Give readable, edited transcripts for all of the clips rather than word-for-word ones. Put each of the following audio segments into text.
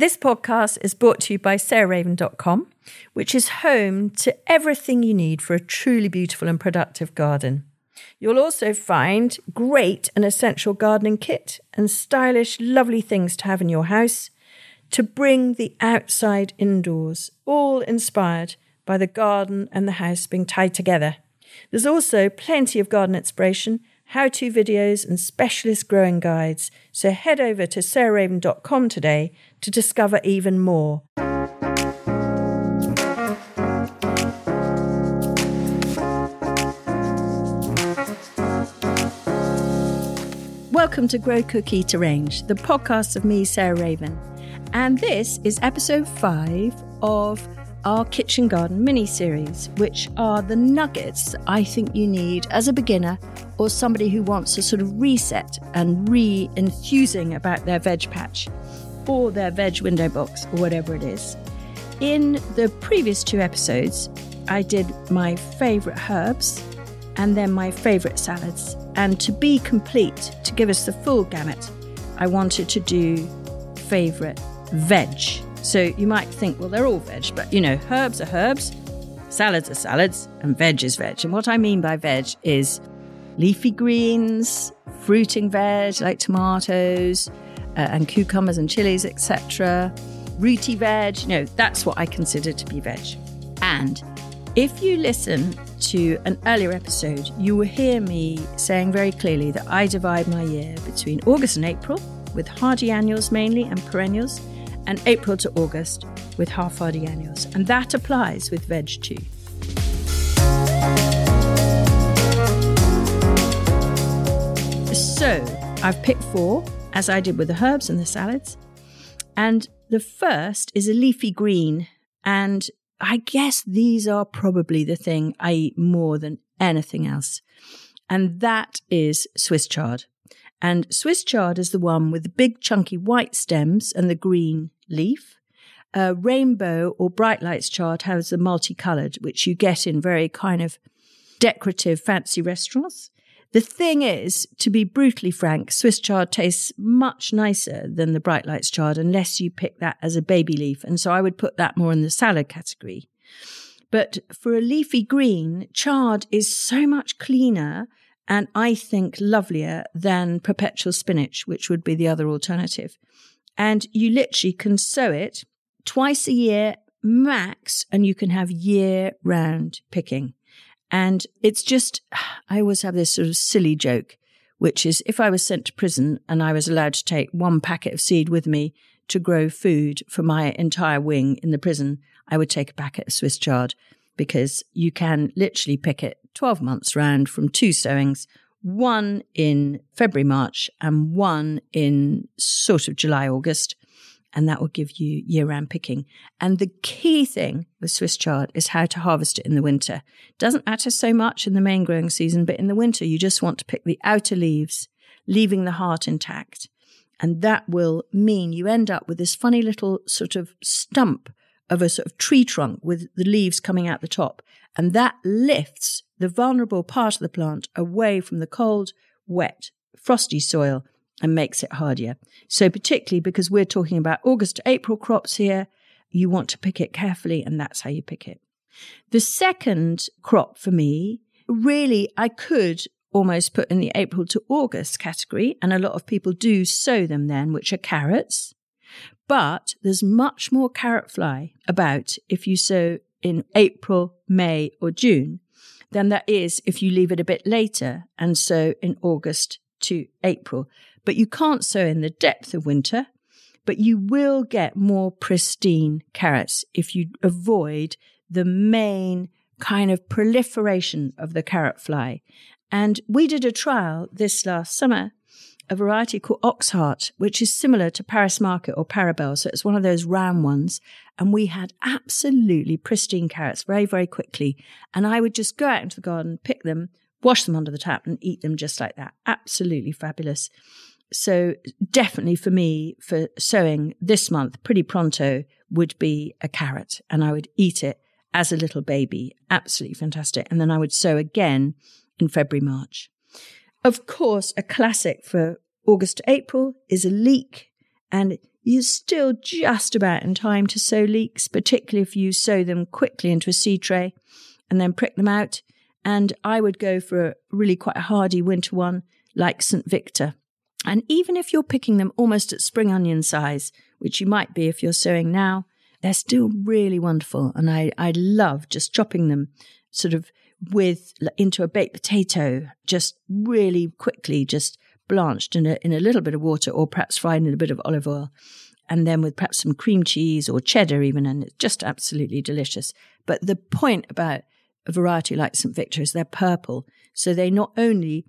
This podcast is brought to you by SarahRaven.com, which is home to everything you need for a truly beautiful and productive garden. You'll also find great and essential gardening kit and stylish, lovely things to have in your house to bring the outside indoors, all inspired by the garden and the house being tied together. There's also plenty of garden inspiration, how-to videos and specialist growing guides. So head over to SarahRaven.com today to discover even more. Welcome to Grow, Cook, Eat, Arrange, the podcast of me, Sarah Raven. And this is episode 5 of our Kitchen Garden mini-series, which are the nuggets I think you need as a beginner or somebody who wants a sort of reset and re-enthusing about their veg patch or their veg window box or whatever it is. In the previous 2 episodes, I did my favourite herbs and then my favourite salads. And to be complete, to give us the full gamut, I wanted to do favourite veg. So you might think, well, they're all veg, but you know, herbs are herbs, salads are salads, and veg is veg. And what I mean by veg is leafy greens, fruiting veg like tomatoes and cucumbers and chilies, etc. Rooty veg, you know, that's what I consider to be veg. And if you listen to an earlier episode, you will hear me saying very clearly that I divide my year between August and April, with hardy annuals mainly and perennials, and April to August with half-hardy annuals. And that applies with veg too. So I've picked 4, as I did with the herbs and the salads. And the first is a leafy green, and I guess these are probably the thing I eat more than anything else. And that is Swiss chard. And Swiss chard is the one with the big chunky white stems and the green leaf. Rainbow or bright lights chard has the multicoloured, which you get in very kind of decorative fancy restaurants. The thing is, to be brutally frank, Swiss chard tastes much nicer than the bright lights chard unless you pick that as a baby leaf. And so I would put that more in the salad category. But for a leafy green, chard is so much cleaner and I think lovelier than perpetual spinach, which would be the other alternative. And you literally can sow it twice a year max, and you can have year-round picking. And it's just, I always have this sort of silly joke, which is if I was sent to prison and I was allowed to take 1 packet of seed with me to grow food for my entire wing in the prison, I would take a packet of Swiss chard because you can literally pick it 12 months round from 2 sowings, 1 in February, March, and 1 in sort of July, August. And that will give you year-round picking. And the key thing with Swiss chard is how to harvest it in the winter. It doesn't matter so much in the main growing season, but in the winter, you just want to pick the outer leaves, leaving the heart intact. And that will mean you end up with this funny little sort of stump of a sort of tree trunk with the leaves coming out the top. And that lifts the vulnerable part of the plant away from the cold, wet, frosty soil and makes it hardier. So particularly because we're talking about August to April crops here, you want to pick it carefully, and that's how you pick it. The second crop for me, really, I could almost put in the April to August category, and a lot of people do sow them then, which are carrots. But there's much more carrot fly about if you sow in April, May or June than there is if you leave it a bit later and sow in August to April. But you can't sow in the depth of winter, but you will get more pristine carrots if you avoid the main kind of proliferation of the carrot fly. And we did a trial this last summer, a variety called Oxheart, which is similar to Paris Market or Parabelle. So it's one of those round ones. And we had absolutely pristine carrots very, very quickly. And I would just go out into the garden, pick them, wash them under the tap and eat them just like that. Absolutely fabulous. So definitely for me, for sowing this month, pretty pronto would be a carrot, and I would eat it as a little baby. Absolutely fantastic. And then I would sow again in February, March. Of course, a classic for August to April is a leek, and You're still just about in time to sow leeks, particularly if you sow them quickly into a seed tray and then prick them out. And I would go for a really quite hardy winter one like St. Victor. And even if you're picking them almost at spring onion size, which you might be if you're sowing now, they're still really wonderful. And I love just chopping them sort of into a baked potato, just really quickly, just blanched in a little bit of water, or perhaps fried in a bit of olive oil, and then with perhaps some cream cheese or cheddar even, and it's just absolutely delicious. But the point about a variety like St. Victor is they're purple, so they not only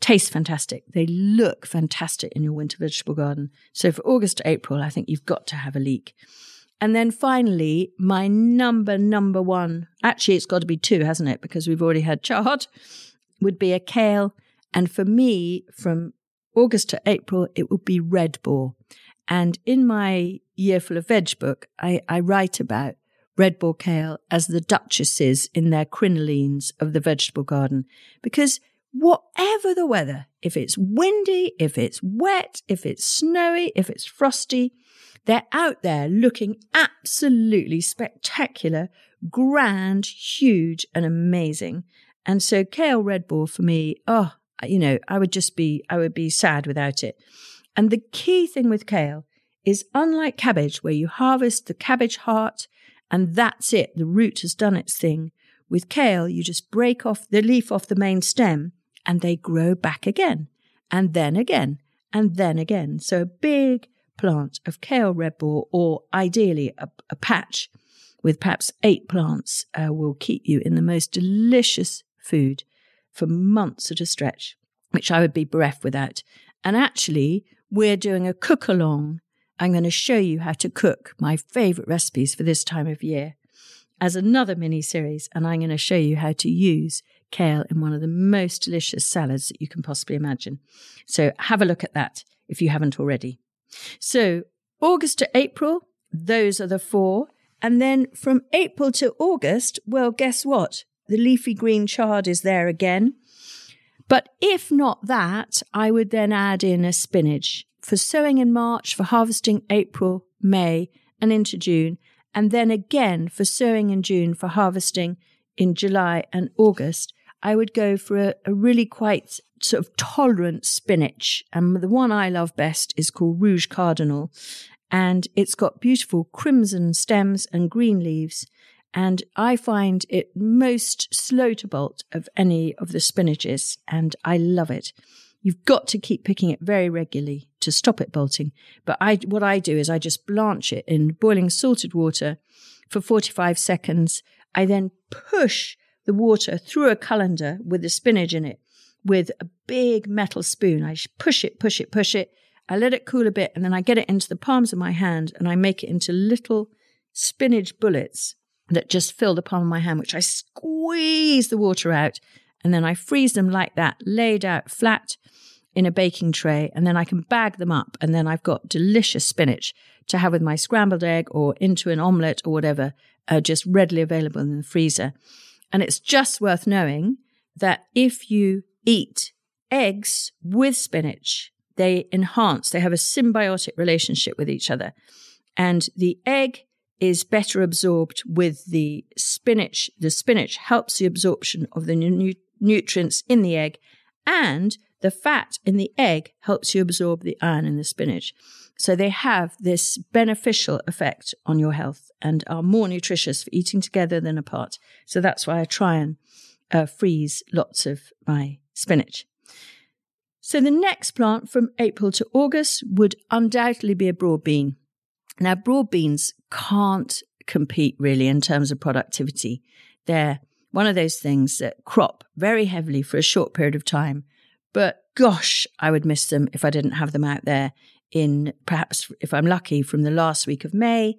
taste fantastic, they look fantastic in your winter vegetable garden. So for August to April, I think you've got to have a leek. And then finally, my number one, actually it's got to be two, hasn't it, because we've already had chard, would be a kale. And for me, from August to April, it would be Red Bor. And in my Year Full of Veg book, I write about Red Bor kale as the duchesses in their crinolines of the vegetable garden. Because whatever the weather, if it's windy, if it's wet, if it's snowy, if it's frosty, they're out there looking absolutely spectacular, grand, huge and amazing. And so kale Red Bor for me, I would be sad without it. And the key thing with kale is, unlike cabbage, where you harvest the cabbage heart and that's it, the root has done its thing, with kale, you just break off the leaf off the main stem and they grow back again, and then again, and then again. So a big plant of kale Red Bor, or ideally a patch with perhaps 8 plants, will keep you in the most delicious food for months at a stretch, which I would be bereft without. And actually, we're doing a cook-along. I'm going to show you how to cook my favourite recipes for this time of year as another mini-series, and I'm going to show you how to use kale in one of the most delicious salads that you can possibly imagine. So have a look at that if you haven't already. So August to April, those are the 4. And then from April to August, well, guess what? The leafy green chard is there again. But if not that, I would then add in a spinach for sowing in March, for harvesting April, May and into June. And then again for sowing in June, for harvesting in July and August. I would go for a really quite sort of tolerant spinach. And the one I love best is called Rouge Cardinal. And it's got beautiful crimson stems and green leaves. And I find it most slow to bolt of any of the spinaches, and I love it. You've got to keep picking it very regularly to stop it bolting. But what I do is I just blanch it in boiling salted water for 45 seconds. I then push the water through a colander with the spinach in it with a big metal spoon. I push it. I let it cool a bit, and then I get it into the palms of my hand, and I make it into little spinach bullets that just fill the palm of my hand, which I squeeze the water out, and then I freeze them like that, laid out flat in a baking tray, and then I can bag them up, and then I've got delicious spinach to have with my scrambled egg or into an omelette or whatever, just readily available in the freezer. And it's just worth knowing that if you eat eggs with spinach, they have a symbiotic relationship with each other. And the egg is better absorbed with the spinach. The spinach helps the absorption of the nutrients in the egg, and the fat in the egg helps you absorb the iron in the spinach. So they have this beneficial effect on your health and are more nutritious for eating together than apart. So that's why I try and freeze lots of my spinach. So the next plant from April to August would undoubtedly be a broad bean. Now, broad beans can't compete really in terms of productivity. They're one of those things that crop very heavily for a short period of time. But gosh, I would miss them if I didn't have them out there in, perhaps if I'm lucky, from the last week of May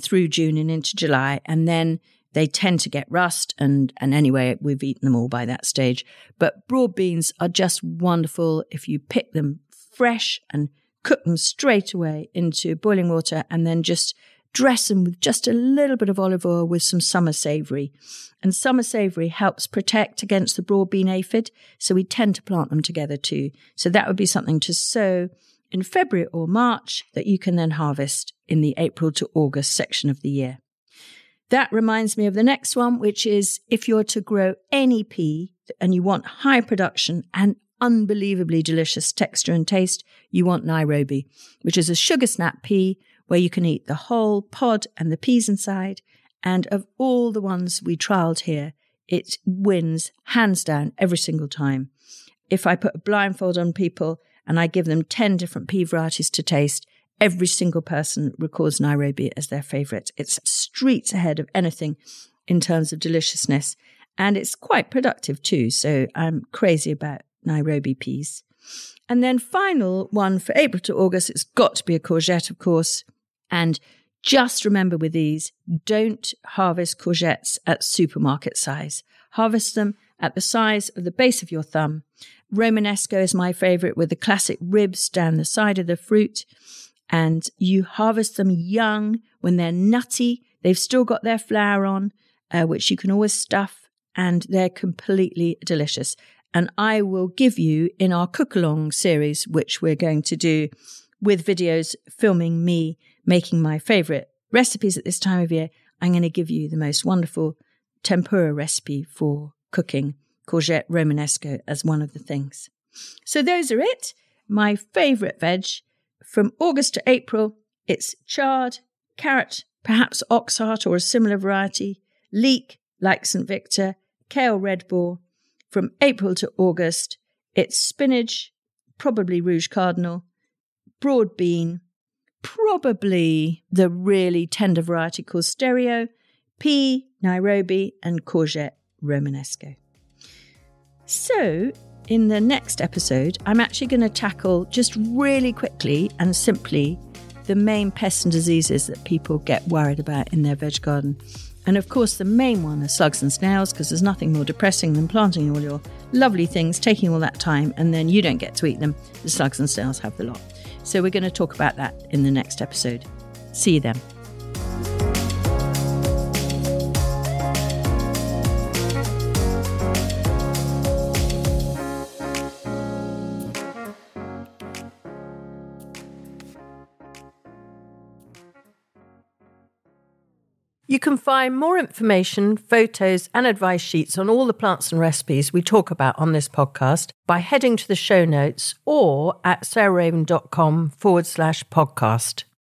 through June and into July. And then they tend to get rust, and anyway, we've eaten them all by that stage. But broad beans are just wonderful if you pick them fresh and cook them straight away into boiling water, and then just dress them with just a little bit of olive oil with some summer savory. And summer savory helps protect against the broad bean aphid, so we tend to plant them together too. So that would be something to sow in February or March that you can then harvest in the April to August section of the year. That reminds me of the next one, which is if you're to grow any pea and you want high production and unbelievably delicious texture and taste, you want Nairobi, which is a sugar snap pea where you can eat the whole pod and the peas inside. And of all the ones we trialled here, it wins hands down every single time. If I put a blindfold on people and I give them 10 different pea varieties to taste, every single person records Nairobi as their favourite. It's streets ahead of anything in terms of deliciousness. And it's quite productive too. So I'm crazy about Nairobi peas. And then final one for April to August, it's got to be a courgette, of course. And just remember with these, don't harvest courgettes at supermarket size. Harvest them at the size of the base of your thumb. Romanesco is my favourite, with the classic ribs down the side of the fruit. And you harvest them young when they're nutty. They've still got their flour on, which you can always stuff. And they're completely delicious. And I will give you in our cook-along series, which we're going to do with videos filming me making my favourite recipes at this time of year, I'm going to give you the most wonderful tempura recipe for cooking courgette romanesco as one of the things. So those are it. My favourite veg from August to April, it's chard, carrot, perhaps oxheart or a similar variety, leek like St. Victor, kale red bor. From April to August, it's spinach, probably Rouge Cardinal, broad bean, probably the really tender variety called Stereo, pea, Nairobi, and courgette Romanesco. So in the next episode, I'm actually going to tackle just really quickly and simply the main pests and diseases that people get worried about in their veg garden. And of course, the main one is slugs and snails, because there's nothing more depressing than planting all your lovely things, taking all that time, and then you don't get to eat them. The slugs and snails have the lot. So we're going to talk about that in the next episode. See you then. You can find more information, photos and advice sheets on all the plants and recipes we talk about on this podcast by heading to the show notes or at SarahRaven.com/podcast.